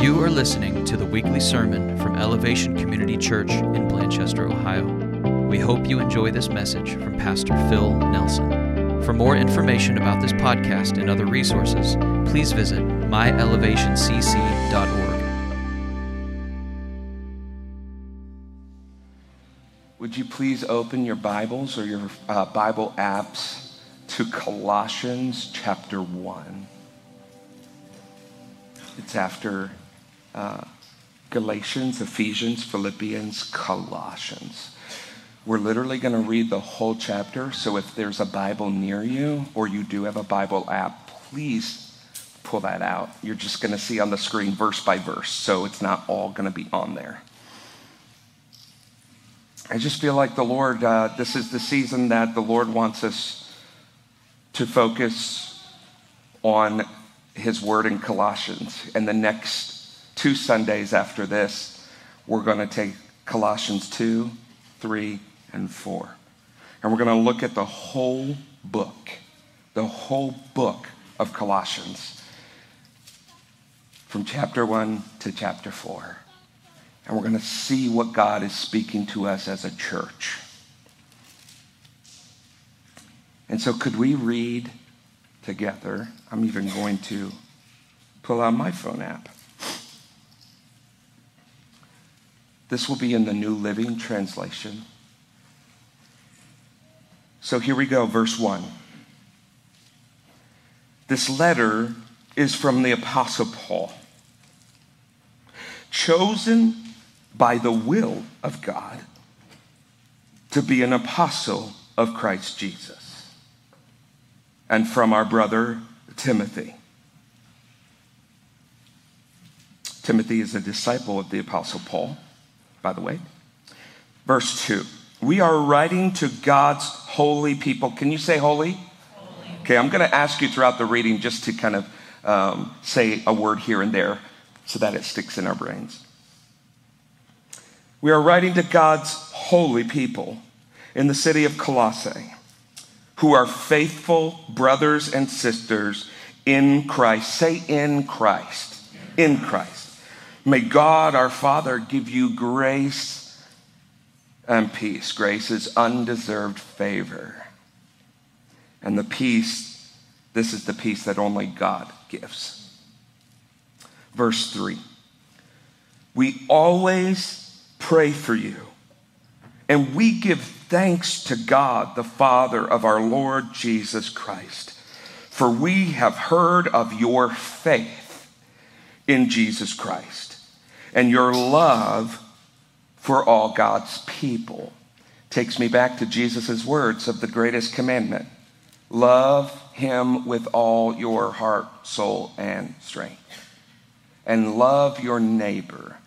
You are listening to the weekly sermon from Elevation Community Church in Blanchester, Ohio. We hope you enjoy this message from Pastor Phil Nelson. For more information about this podcast and other resources, please visit myelevationcc.org. Would you please open your Bibles or your Bible apps to Colossians chapter 1? It's after Galatians, Ephesians, Philippians, Colossians. We're literally going to read the whole chapter, so if there's a Bible near you or you do have a Bible app, please pull that out. You're just going to see on the screen verse by verse, so it's not all going to be on there. I just feel like the Lord, this is the season that the Lord wants us to focus on His word in Colossians. And the next two Sundays after this, we're going to take Colossians 2, 3, and 4. And we're going to look at the whole book of Colossians, from chapter 1 to chapter 4. And we're going to see what God is speaking to us as a church. And so could we read together? I'm even going to pull out my phone app. This will be in the New Living Translation. So here we go, verse 1. This letter is from the Apostle Paul, chosen by the will of God to be an apostle of Christ Jesus, and from our brother Timothy. Timothy is a disciple of the Apostle Paul, by the way. Verse 2, we are writing to God's holy people. Can you say holy? Holy. Okay, I'm going to ask you throughout the reading just to kind of say a word here and there so that it sticks in our brains. We are writing to God's holy people in the city of Colossae, who are faithful brothers and sisters in Christ. Say in Christ. In Christ. May God our Father give you grace and peace. Grace is undeserved favor. And the peace, this is the peace that only God gives. Verse 3. We always pray for you, and we give thanks to God, the Father of our Lord Jesus Christ, for we have heard of your faith in Jesus Christ and your love for all God's people. Takes me back to Jesus' words of the greatest commandment. Love him with all your heart, soul, and strength. And love your neighbor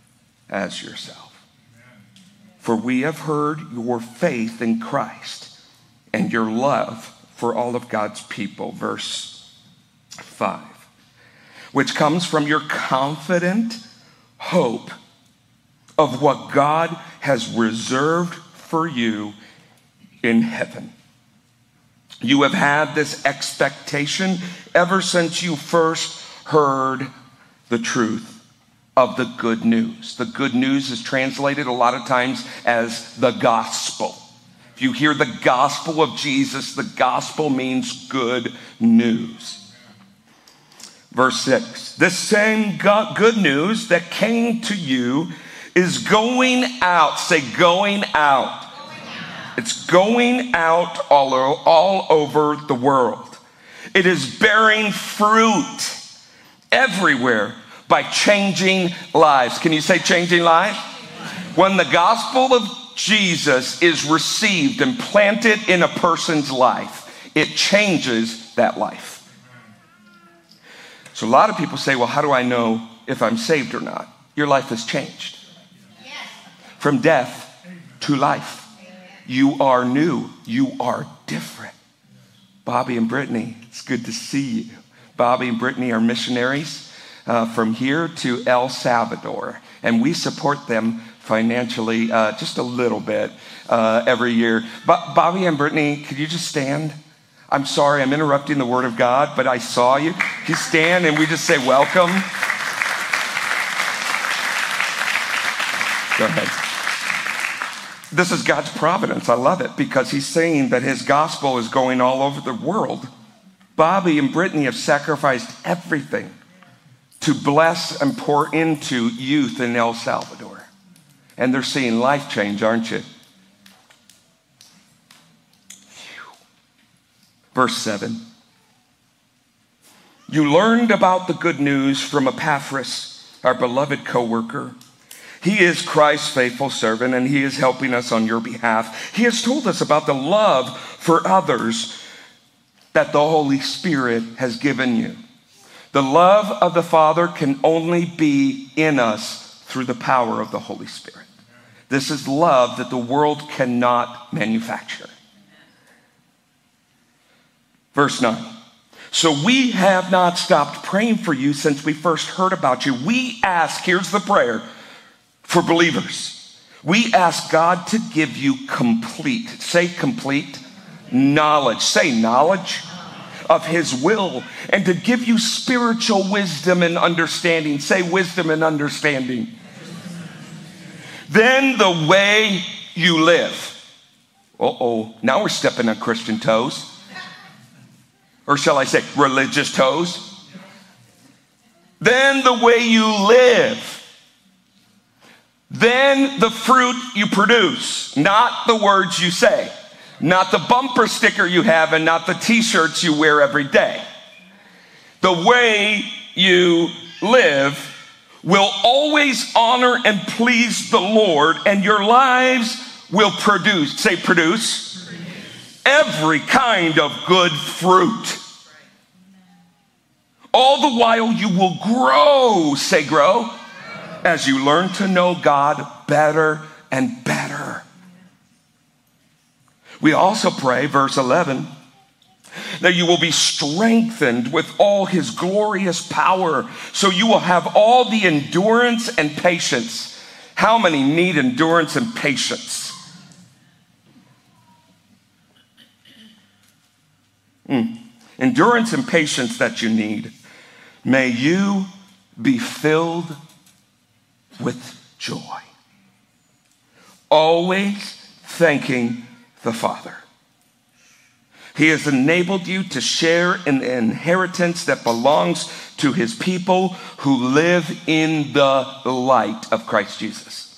as yourself. For we have heard your faith in Christ and your love for all of God's people. Verse 5, which comes from your confident hope of what God has reserved for you in heaven. You have had this expectation ever since you first heard the truth of the good news. The good news is translated a lot of times as the gospel. If you hear the gospel of Jesus, the gospel means good news. Verse 6, this same good news that came to you is going out. Say going out. Going out. It's going out all over the world. It is bearing fruit everywhere by changing lives. Can you say changing lives? When the gospel of Jesus is received and planted in a person's life, it changes that life. So a lot of people say, well, how do I know if I'm saved or not? Your life has changed. From death to life. You are new. You are different. Bobby and Brittany, it's good to see you. Bobby and Brittany are missionaries from here to El Salvador, and we support them financially just a little bit every year. Bobby and Brittany, could you just stand? I'm sorry, I'm interrupting the Word of God, but I saw you. You stand, and we just say welcome. Go ahead. This is God's providence. I love it because he's saying that his gospel is going all over the world. Bobby and Brittany have sacrificed everything to bless and pour into youth in El Salvador. And they're seeing life change, aren't you? Verse 7. You learned about the good news from Epaphras, our beloved co-worker. He is Christ's faithful servant, and he is helping us on your behalf. He has told us about the love for others that the Holy Spirit has given you. The love of the Father can only be in us through the power of the Holy Spirit. This is love that the world cannot manufacture. Verse 9. So we have not stopped praying for you since we first heard about you. We ask, here's the prayer for believers. We ask God to give you complete, say complete knowledge, say knowledge of his will, and to give you spiritual wisdom and understanding, say wisdom and understanding. Then the way you live. Uh-oh, now we're stepping on Christian toes. Or shall I say, religious toes? Then the way you live. Then the fruit you produce, not the words you say, not the bumper sticker you have, and not the t-shirts you wear every day. The way you live will always honor and please the Lord, and your lives will produce, say produce, every kind of good fruit. All the while you will grow, say grow, as you learn to know God better and better. We also pray, verse 11, that you will be strengthened with all his glorious power, so you will have all the endurance and patience. How many need endurance and patience? Endurance and patience that you need. May you be filled with joy, always thanking the Father. He has enabled you to share in the inheritance that belongs to his people who live in the light of Christ Jesus.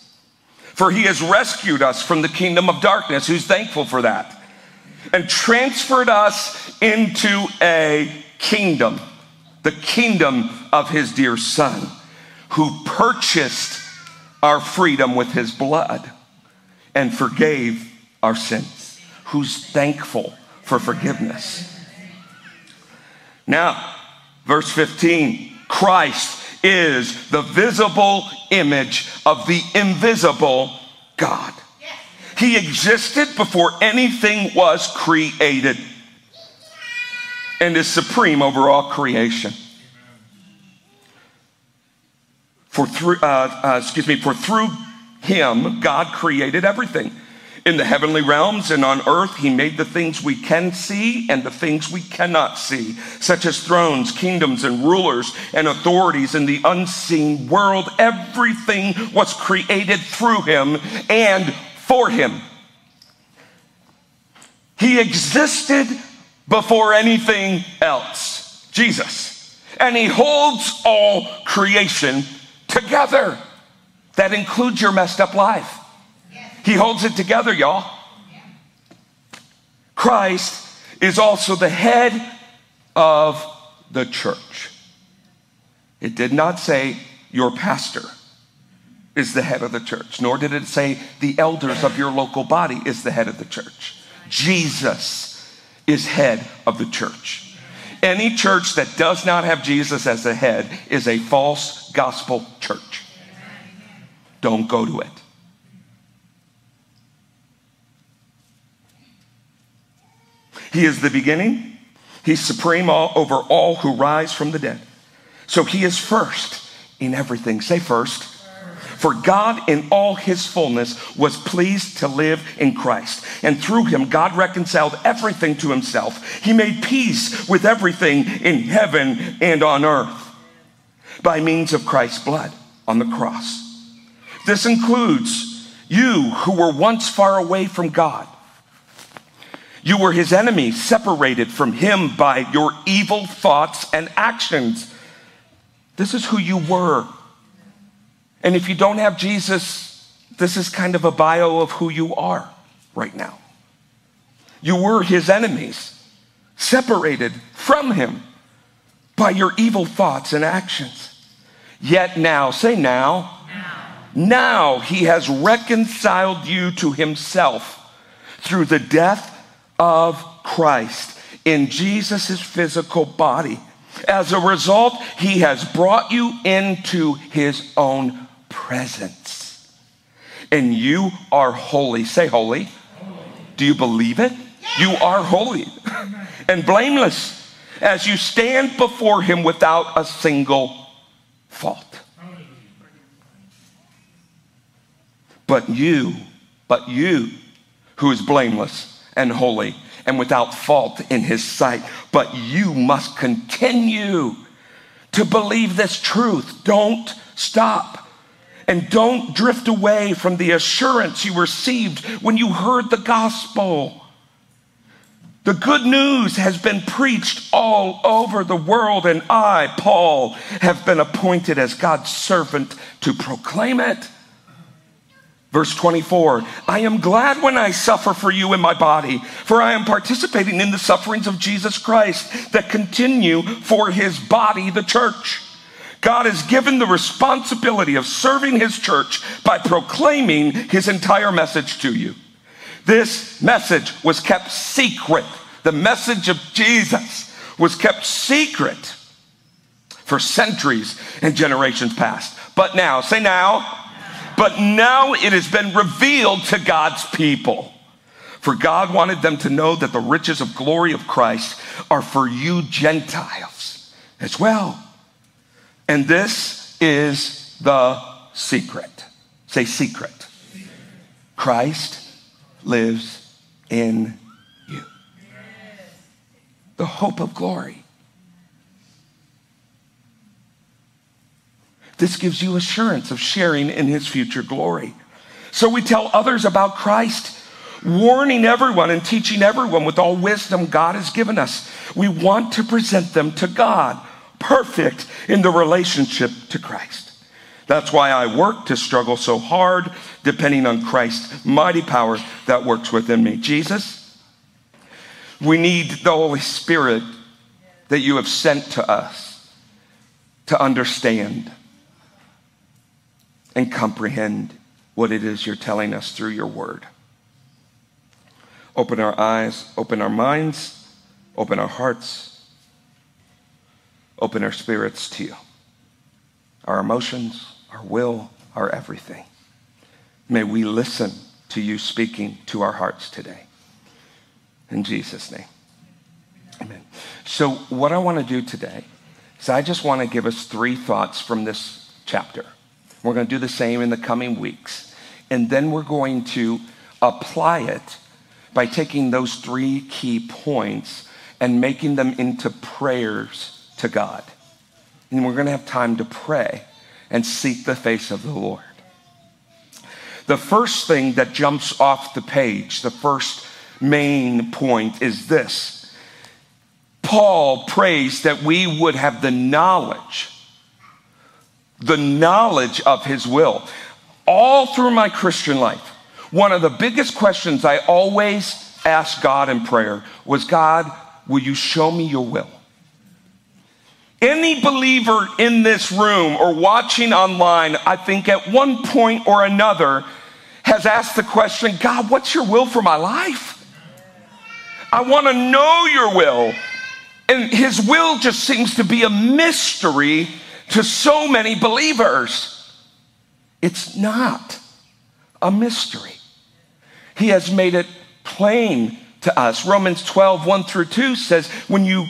For he has rescued us from the kingdom of darkness. Who's thankful for that? And transferred us into a kingdom, the kingdom of his dear Son, who purchased our freedom with his blood and forgave our sins. Who's thankful for forgiveness? Now, verse 15, Christ is the visible image of the invisible God. He existed before anything was created and is supreme over all creation. For through him, God created everything. In the heavenly realms and on earth, he made the things we can see and the things we cannot see, such as thrones, kingdoms, and rulers, and authorities in the unseen world. Everything was created through him and for him. He existed before anything else, Jesus, and he holds all creation together. That includes your messed up life. He holds it together, y'all. Christ is also the head of the church. It did not say your pastor is the head of the church, nor did it say the elders of your local body is the head of the church. Jesus is head of the church. Any church that does not have Jesus as the head is a false gospel church. Don't go to it. He is the beginning. He's supreme over all who rise from the dead. So he is first in everything. Say first. For God in all his fullness was pleased to live in Christ. And through him, God reconciled everything to himself. He made peace with everything in heaven and on earth by means of Christ's blood on the cross. This includes you who were once far away from God. You were his enemy, separated from him by your evil thoughts and actions. This is who you were. And if you don't have Jesus, this is kind of a bio of who you are right now. You were his enemies, separated from him by your evil thoughts and actions. Yet now, say now, now he has reconciled you to himself through the death of Christ in Jesus' physical body. As a result, he has brought you into his own presence. And you are holy. Say holy. Holy. Do you believe it? Yes. You are holy and blameless as you stand before him without a single fault. But you who is blameless and holy and without fault in his sight. But you must continue to believe this truth. Don't stop, and don't drift away from the assurance you received when you heard the gospel. The good news has been preached all over the world, and I, Paul, have been appointed as God's servant to proclaim it. Verse 24, I am glad when I suffer for you in my body, for I am participating in the sufferings of Jesus Christ that continue for his body, the church. God has given the responsibility of serving his church by proclaiming his entire message to you. This message was kept secret. The message of Jesus was kept secret for centuries and generations past. But now, say now. But now it has been revealed to God's people. For God wanted them to know that the riches of glory of Christ are for you Gentiles as well. And this is the secret. Say secret. Christ lives in you. The hope of glory. This gives you assurance of sharing in his future glory. So we tell others about Christ, warning everyone and teaching everyone with all wisdom God has given us. We want to present them to God, perfect in the relationship to Christ. That's why I work to struggle so hard, depending on Christ's mighty power that works within me. Jesus, we need the Holy Spirit that you have sent to us to understand and comprehend what it is you're telling us through your word. Open our eyes, open our minds, open our hearts, open our spirits to you, our emotions, our will, our everything. May we listen to you speaking to our hearts today. In Jesus' name, amen. So what I want to do today is I just want to give us three thoughts from this chapter. We're going to do the same in the coming weeks. And then we're going to apply it by taking those three key points and making them into prayers to God. And we're going to have time to pray and seek the face of the Lord. The first thing that jumps off the page, the first main point is this. Paul prays that we would have the knowledge of his will. All through my Christian life, one of the biggest questions I always asked God in prayer was, God, will you show me your will? Any believer in this room or watching online, I think at one point or another, has asked the question, God, what's your will for my life? I want to know your will. And his will just seems to be a mystery to so many believers. It's not a mystery. He has made it plain to us. Romans 12, 1 through 2 says, when you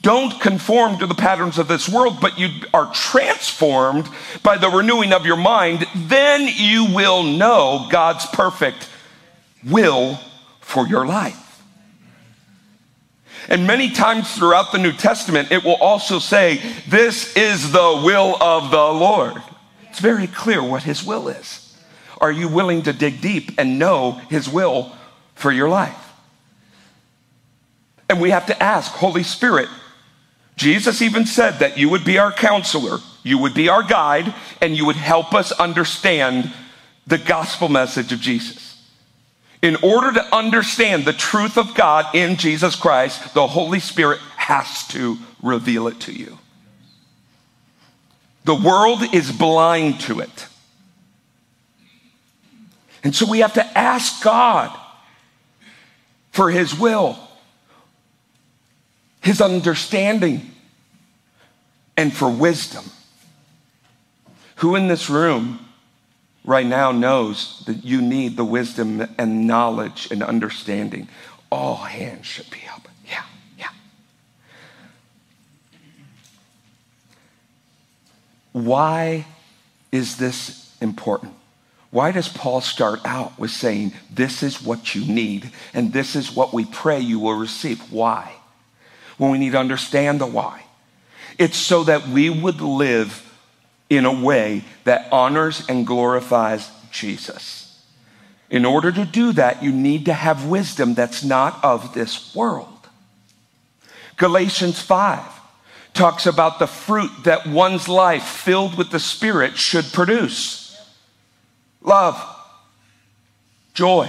don't conform to the patterns of this world, but you are transformed by the renewing of your mind, then you will know God's perfect will for your life. And many times throughout the New Testament, it will also say, this is the will of the Lord. Yeah. It's very clear what his will is. Are you willing to dig deep and know his will for your life? And we have to ask, Holy Spirit, Jesus even said that you would be our counselor, you would be our guide, and you would help us understand the gospel message of Jesus. In order to understand the truth of God in Jesus Christ, the Holy Spirit has to reveal it to you. The world is blind to it. And so we have to ask God for his will, his understanding, and for wisdom. Who in this room right now knows that you need the wisdom and knowledge and understanding? All hands should be up. Yeah, yeah. Why is this important? Why does Paul start out with saying, this is what you need, and this is what we pray you will receive? Why? Well, we need to understand the why. It's so that we would live in a way that honors and glorifies Jesus. In order to do that, you need to have wisdom that's not of this world. Galatians 5 talks about the fruit that one's life filled with the Spirit should produce. Love, joy,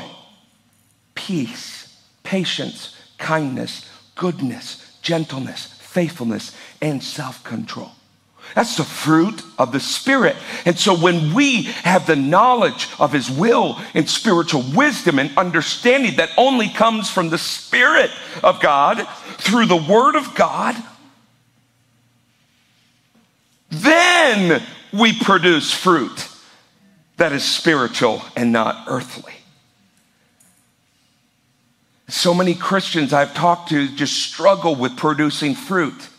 peace, patience, kindness, goodness, gentleness, faithfulness, and self-control. That's the fruit of the Spirit. And so when we have the knowledge of his will and spiritual wisdom and understanding that only comes from the Spirit of God through the Word of God, then we produce fruit that is spiritual and not earthly. So many Christians I've talked to just struggle with producing fruit.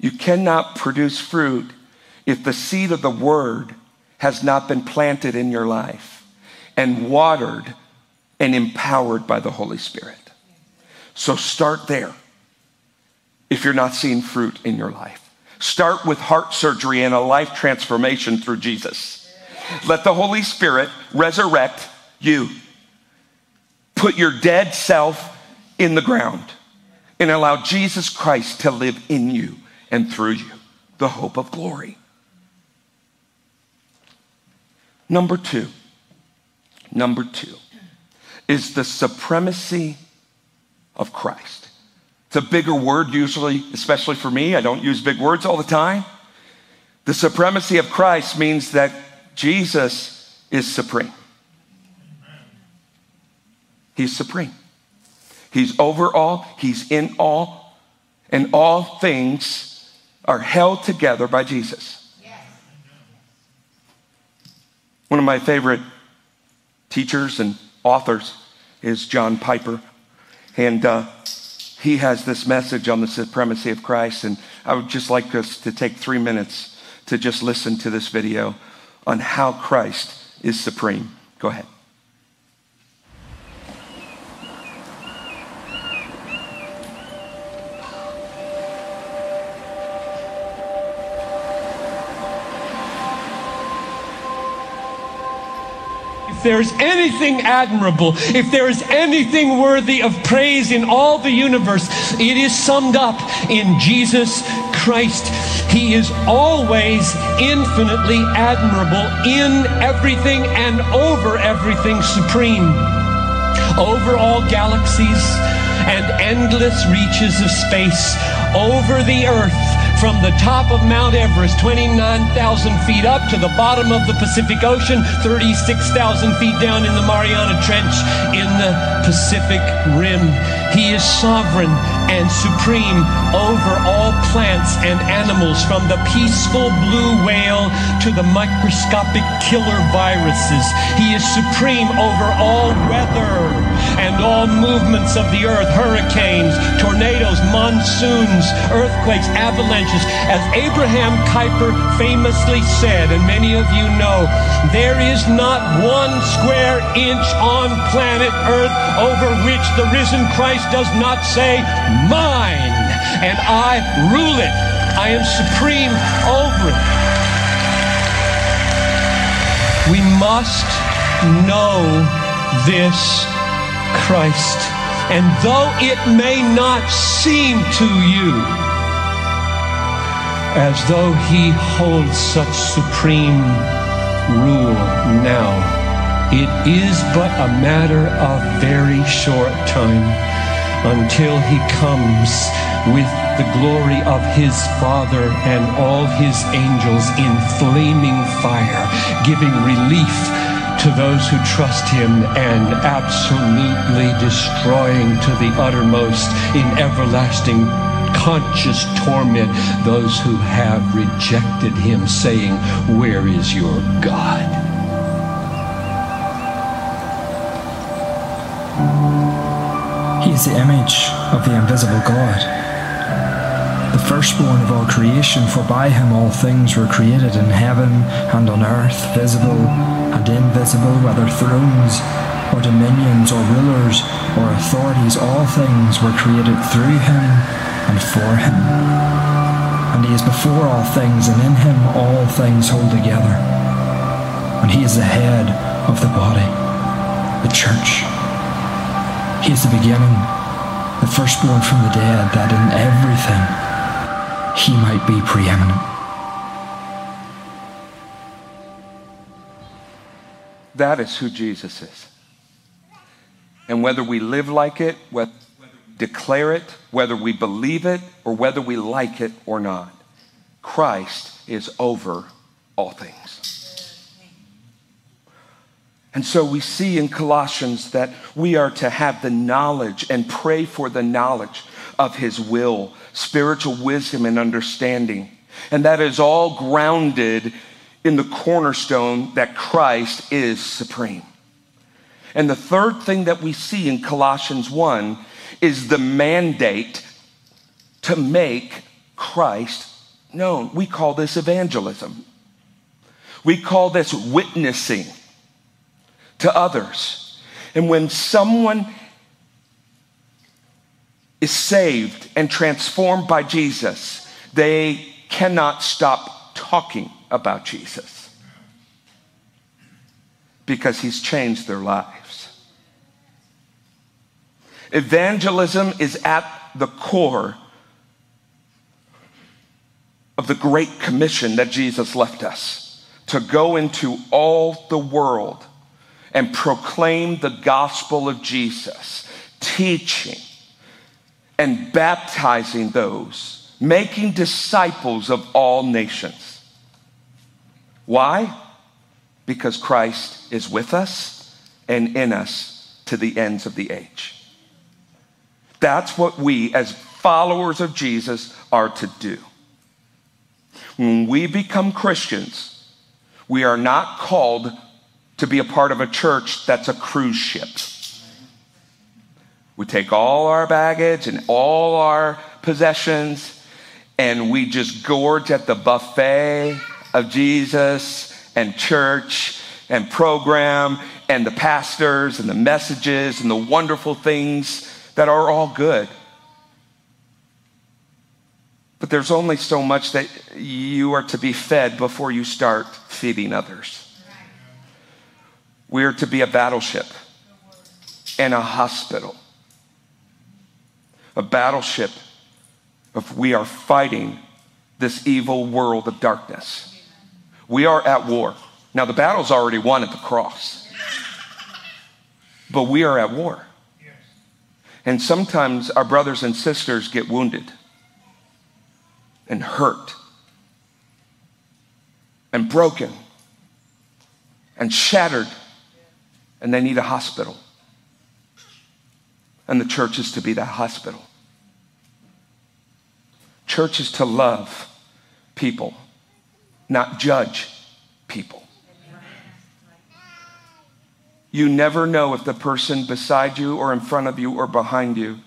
You cannot produce fruit if the seed of the word has not been planted in your life and watered and empowered by the Holy Spirit. So start there if you're not seeing fruit in your life. Start with heart surgery and a life transformation through Jesus. Let the Holy Spirit resurrect you. Put your dead self in the ground and allow Jesus Christ to live in you and through you, the hope of glory. Number two is the supremacy of Christ. It's a bigger word usually, especially for me. I don't use big words all the time. The supremacy of Christ means that Jesus is supreme. He's supreme. He's over all, he's in all, and all things are held together by Jesus. Yes. One of my favorite teachers and authors is John Piper. And he has this message on the supremacy of Christ. And I would just like us to take 3 minutes to just listen to this video on how Christ is supreme. Go ahead. If there is anything admirable, if there is anything worthy of praise in all the universe, it is summed up in Jesus Christ. He is always infinitely admirable in everything and over everything supreme, over all galaxies and endless reaches of space, over the earth, from the top of Mount Everest, 29,000 feet up, to the bottom of the Pacific Ocean, 36,000 feet down in the Mariana Trench in the Pacific Rim. He is sovereign and supreme over all plants and animals, from the peaceful blue whale to the microscopic killer viruses. He is supreme over all weather and all movements of the earth, hurricanes, tornadoes, monsoons, earthquakes, avalanches. As Abraham Kuyper famously said, and many of you know, there is not one square inch on planet Earth over which the risen Christ does not say, mine, and I rule it. I am supreme over it. We must know this Christ. And though it may not seem to you as though he holds such supreme rule now, it is but a matter of very short time until he comes with the glory of his Father and all his angels in flaming fire, giving relief to those who trust him and absolutely destroying to the uttermost in everlasting conscious torment those who have rejected him, saying, "Where is your God?" He is the image of the invisible God, the firstborn of all creation, for by him all things were created in heaven and on earth, visible and invisible, whether thrones or dominions or rulers or authorities, all things were created through him and for him. And he is before all things, and in him all things hold together. And he is the head of the body, the church. He is the beginning, the firstborn from the dead, that in everything he might be preeminent. That is who Jesus is. And whether we live like it, whether we declare it, whether we believe it, or whether we like it or not, Christ is over all things. And so we see in Colossians that we are to have the knowledge and pray for the knowledge of his will, spiritual wisdom and understanding. And that is all grounded in the cornerstone that Christ is supreme. And the third thing that we see in Colossians 1 is the mandate to make Christ known. We call this evangelism. We call this witnessing to others. And when someone is saved and transformed by Jesus, they cannot stop talking about Jesus because he's changed their lives. Evangelism is at the core of the Great Commission that Jesus left us, to go into all the world and proclaim the gospel of Jesus, teaching and baptizing those, making disciples of all nations. Why? Because Christ is with us and in us to the ends of the age. That's what we as followers of Jesus are to do. When we become Christians, we are not called to be a part of a church that's a cruise ship. We take all our baggage and all our possessions and we just gorge at the buffet of Jesus and church and program and the pastors and the messages and the wonderful things that are all good. But there's only so much that you are to be fed before you start feeding others. We are to be a battleship and a hospital. A battleship if we are fighting this evil world of darkness. We are at war. Now, the battle's already won at the cross. But we are at war. And sometimes our brothers and sisters get wounded and hurt and broken and shattered, and they need a hospital. And the church is to be that hospital. Church is to love people, not judge people. You never know if the person beside you or in front of you or behind you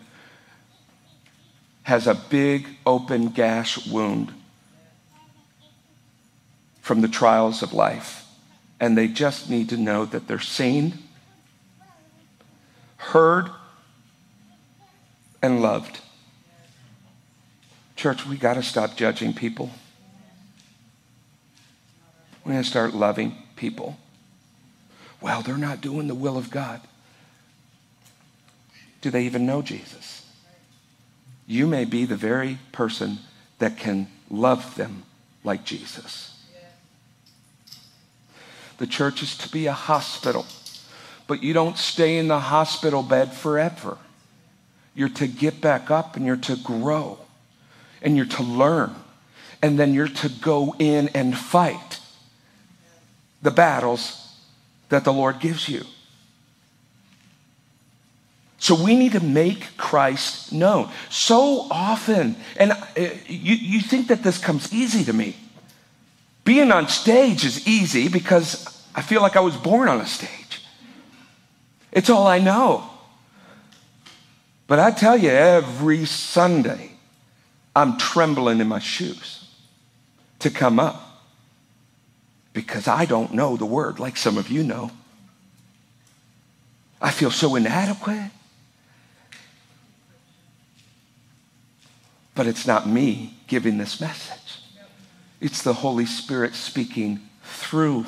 has a big open gash wound from the trials of life. And they just need to know that they're seen, heard, and loved. Church, we got to stop judging people. We're going to start loving people. well, they're not doing the will of God. Do they even know Jesus? You may be the very person that can love them like Jesus. The church is to be a hospital, but you don't stay in the hospital bed forever. You're to get back up, and you're to grow, and you're to learn, and then you're to go in and fight the battles that the Lord gives you. So we need to make Christ known. So often, and you think that this comes easy to me. Being on stage is easy because I feel like I was born on a stage. It's all I know. But I tell you, every Sunday, I'm trembling in my shoes to come up because I don't know the word like some of you know. I feel so inadequate. But it's not me giving this message. It's the Holy Spirit speaking through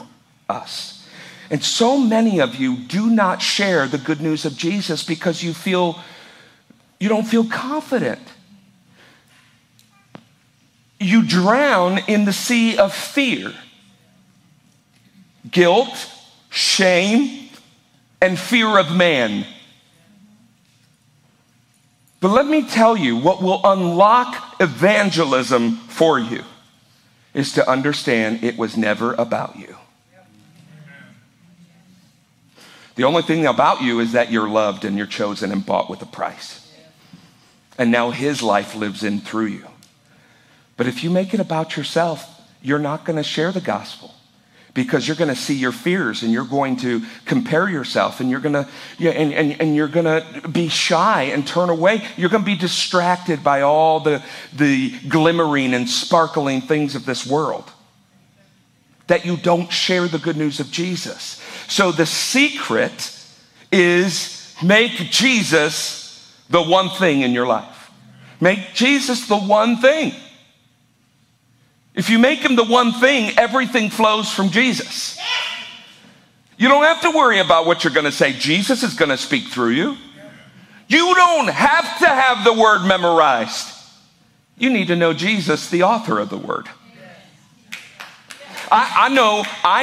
us. And so many of you do not share the good news of Jesus because you don't feel confident. You drown in the sea of fear, guilt, shame, and fear of man. But let me tell you what will unlock evangelism for you is to understand it was never about you. The only thing about you is that you're loved and you're chosen and bought with a price. And now his life lives in through you. But if you make it about yourself, you're not going to share the gospel because you're going to see your fears and you're going to compare yourself and you're going to be shy and turn away. You're going to be distracted by all the glimmering and sparkling things of this world that you don't share the good news of Jesus. So the secret is make Jesus the one thing in your life. Make Jesus the one thing. If you make him the one thing, everything flows from Jesus. You don't have to worry about what you're going to say. Jesus is going to speak through you. You don't have to have the word memorized. You need to know Jesus, the author of the word. I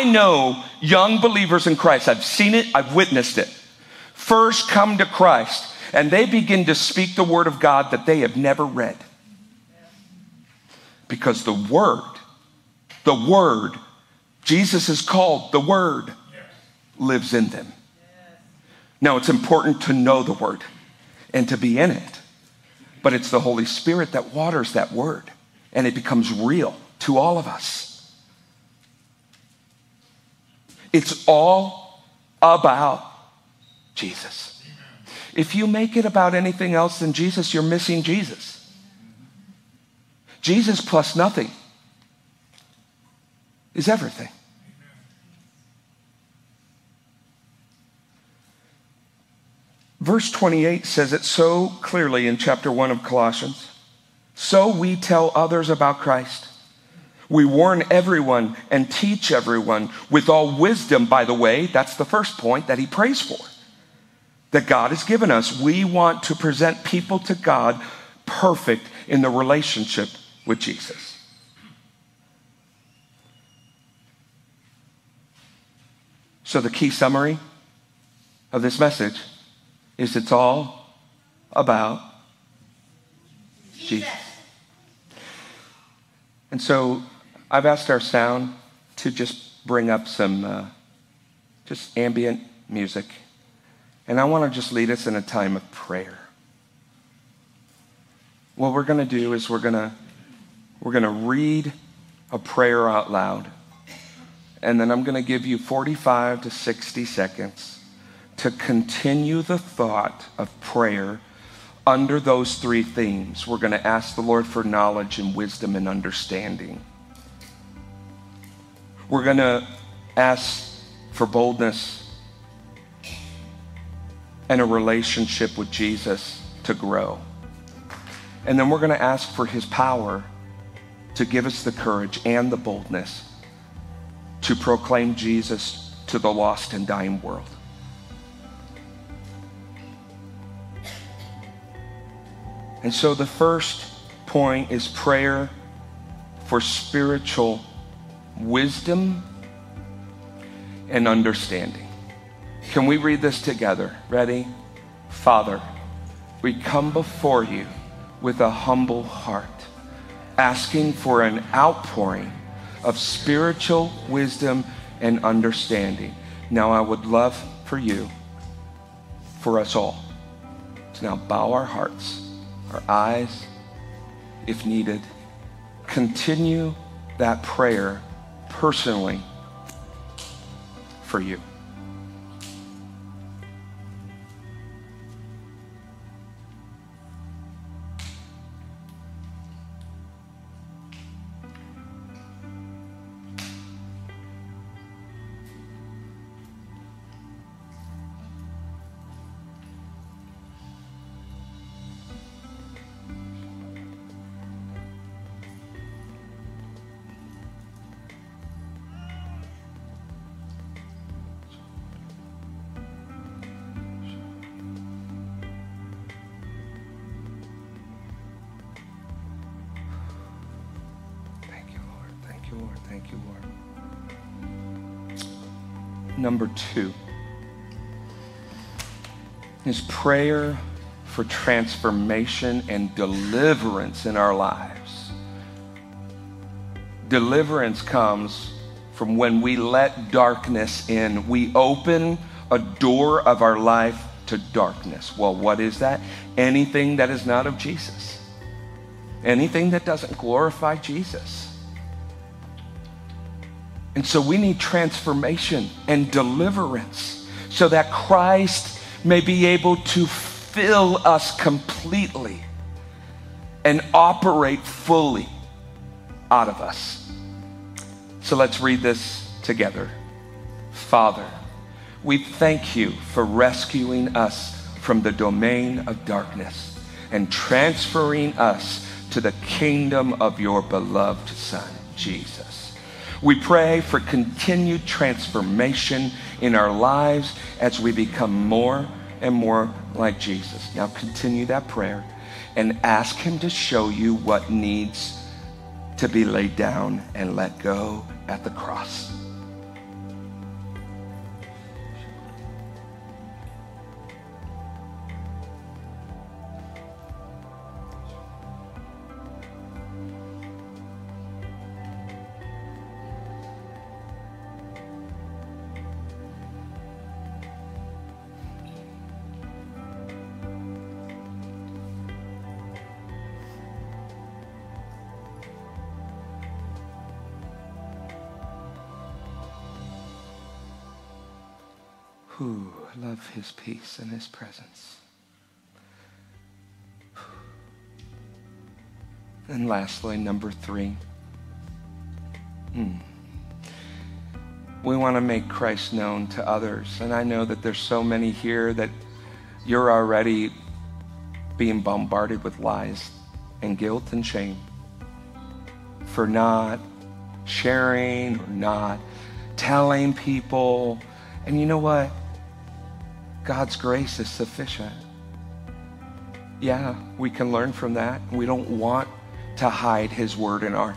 know young believers in Christ. I've seen it. I've witnessed it. First come to Christ, and they begin to speak the word of God that they have never read. Because the Word, Jesus is called the Word, lives in them. Now, it's important to know the Word and to be in it. But it's the Holy Spirit that waters that Word, and it becomes real to all of us. It's all about Jesus. If you make it about anything else than Jesus, you're missing Jesus. Jesus plus nothing is everything. Verse 28 says it so clearly in chapter 1 of Colossians. So we tell others about Christ. We warn everyone and teach everyone with all wisdom, by the way. That's the first point that he prays for, that God has given us. We want to present people to God perfect in the relationship with Jesus. So the key summary of this message is it's all about Jesus. And so I've asked our sound to just bring up some just ambient music. And I want to just lead us in a time of prayer. What we're going to do is we're going to read a prayer out loud, and then I'm going to give you 45 to 60 seconds to continue the thought of prayer under those three themes. We're going to ask the Lord for knowledge and wisdom and understanding. We're going to ask for boldness and a relationship with Jesus to grow. And then we're going to ask for his power to give us the courage and the boldness to proclaim Jesus to the lost and dying world. And so the first point is prayer for spiritual wisdom and understanding. Can we read this together? Ready? Father, we come before you with a humble heart, asking for an outpouring of spiritual wisdom and understanding. Now I would love for you, for us all, to now bow our hearts, our eyes, if needed. Continue that prayer personally for you. Number two is prayer for transformation and deliverance in our lives. Deliverance comes from when we let darkness in. We open a door of our life to darkness. Well, what is that? Anything that is not of Jesus. Anything that doesn't glorify Jesus. And so we need transformation and deliverance so that Christ may be able to fill us completely and operate fully out of us. So let's read this together. Father, we thank you for rescuing us from the domain of darkness and transferring us to the kingdom of your beloved Son, Jesus. We pray for continued transformation in our lives as we become more and more like Jesus. Now continue that prayer and ask him to show you what needs to be laid down and let go at the cross. Who love his peace and his presence. And lastly, number three. We want to make Christ known to others. And I know that there's so many here that you're already being bombarded with lies and guilt and shame for not sharing or not telling people. And you know what? God's grace is sufficient. Yeah, we can learn from that. We don't want to hide his word in our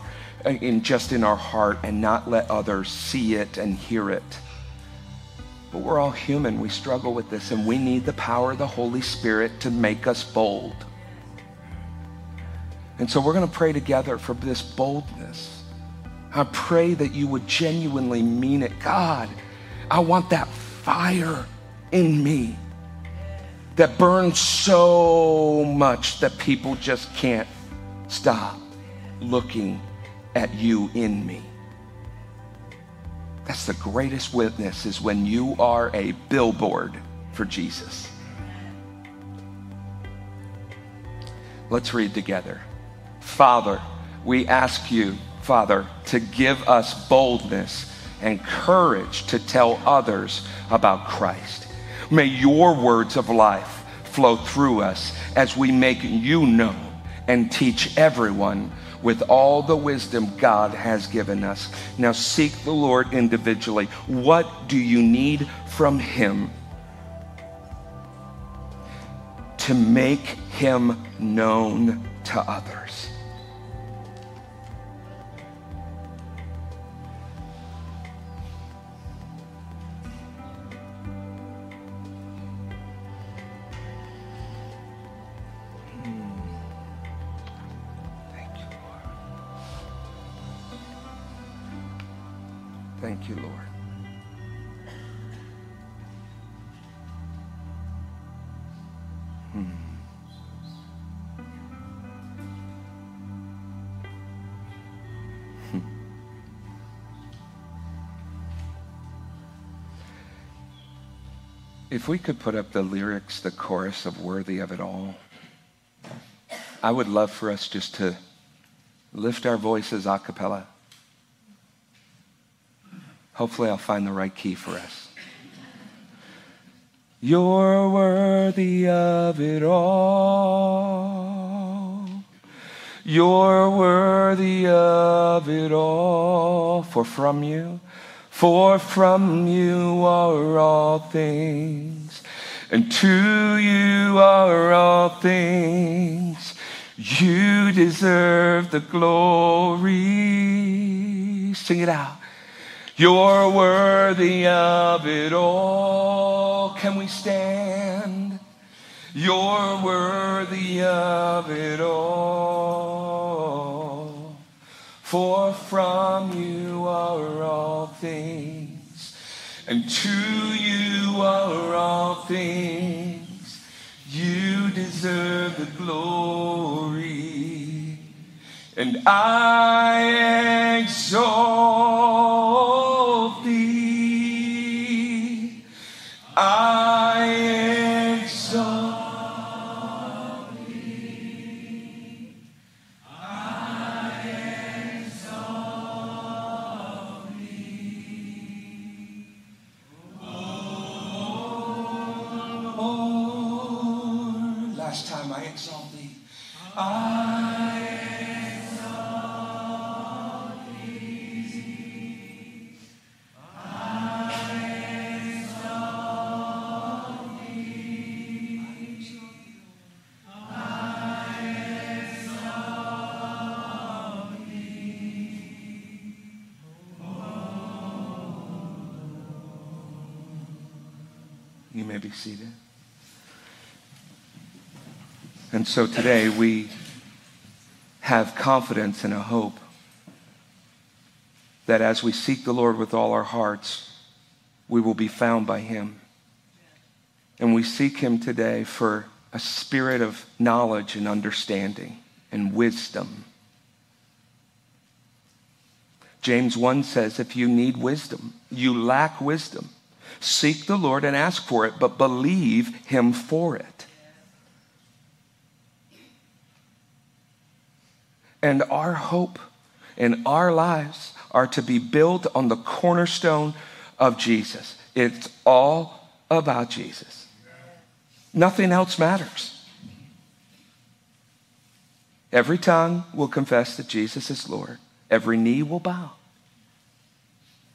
heart and not let others see it and hear it. But we're all human. We struggle with this, and we need the power of the Holy Spirit to make us bold. And so we're going to pray together for this boldness. I pray that you would genuinely mean it. God, I want that fire in me that burns so much that people just can't stop looking at you in me. That's the greatest witness, is when you are a billboard for Jesus. Let's read together. Father, we ask you, Father, to give us boldness and courage to tell others about Christ. May your words of life flow through us as we make you known and teach everyone with all the wisdom God has given us. Now seek the Lord individually. What do you need from Him to make Him known to others? Thank you, Lord. If we could put up the lyrics, the chorus of Worthy of It All, I would love for us just to lift our voices a cappella. Hopefully I'll find the right key for us. You're worthy of it all. You're worthy of it all. For from you are all things, and to you are all things. You deserve the glory. Sing it out. You're worthy of it all. Can we stand? You're worthy of it all. For from you are all things, and to you are all things. You deserve the glory, and I exalt. I exalt thee, I exalt thee, O Lord. Last time, I exalt thee. Seated. And so today we have confidence and a hope that as we seek the Lord with all our hearts, we will be found by Him. And we seek Him today for a spirit of knowledge and understanding and wisdom. James 1 says, if you need wisdom, you lack wisdom, seek the Lord and ask for it, but believe Him for it. And our hope and our lives are to be built on the cornerstone of Jesus. It's all about Jesus. Nothing else matters. Every tongue will confess that Jesus is Lord. Every knee will bow.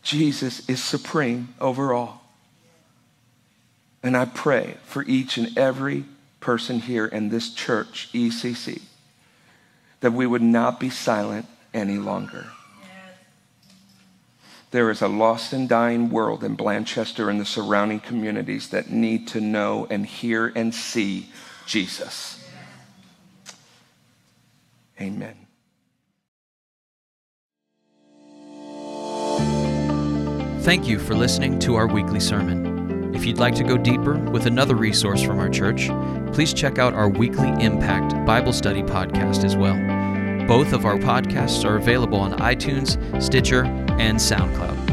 Jesus is supreme over all. And I pray for each and every person here in this church, ECC, that we would not be silent any longer. There is a lost and dying world in Blanchester and the surrounding communities that need to know and hear and see Jesus. Amen. Thank you for listening to our weekly sermon. If you'd like to go deeper with another resource from our church, please check out our weekly Impact Bible study podcast as well. Both of our podcasts are available on iTunes, Stitcher, and SoundCloud.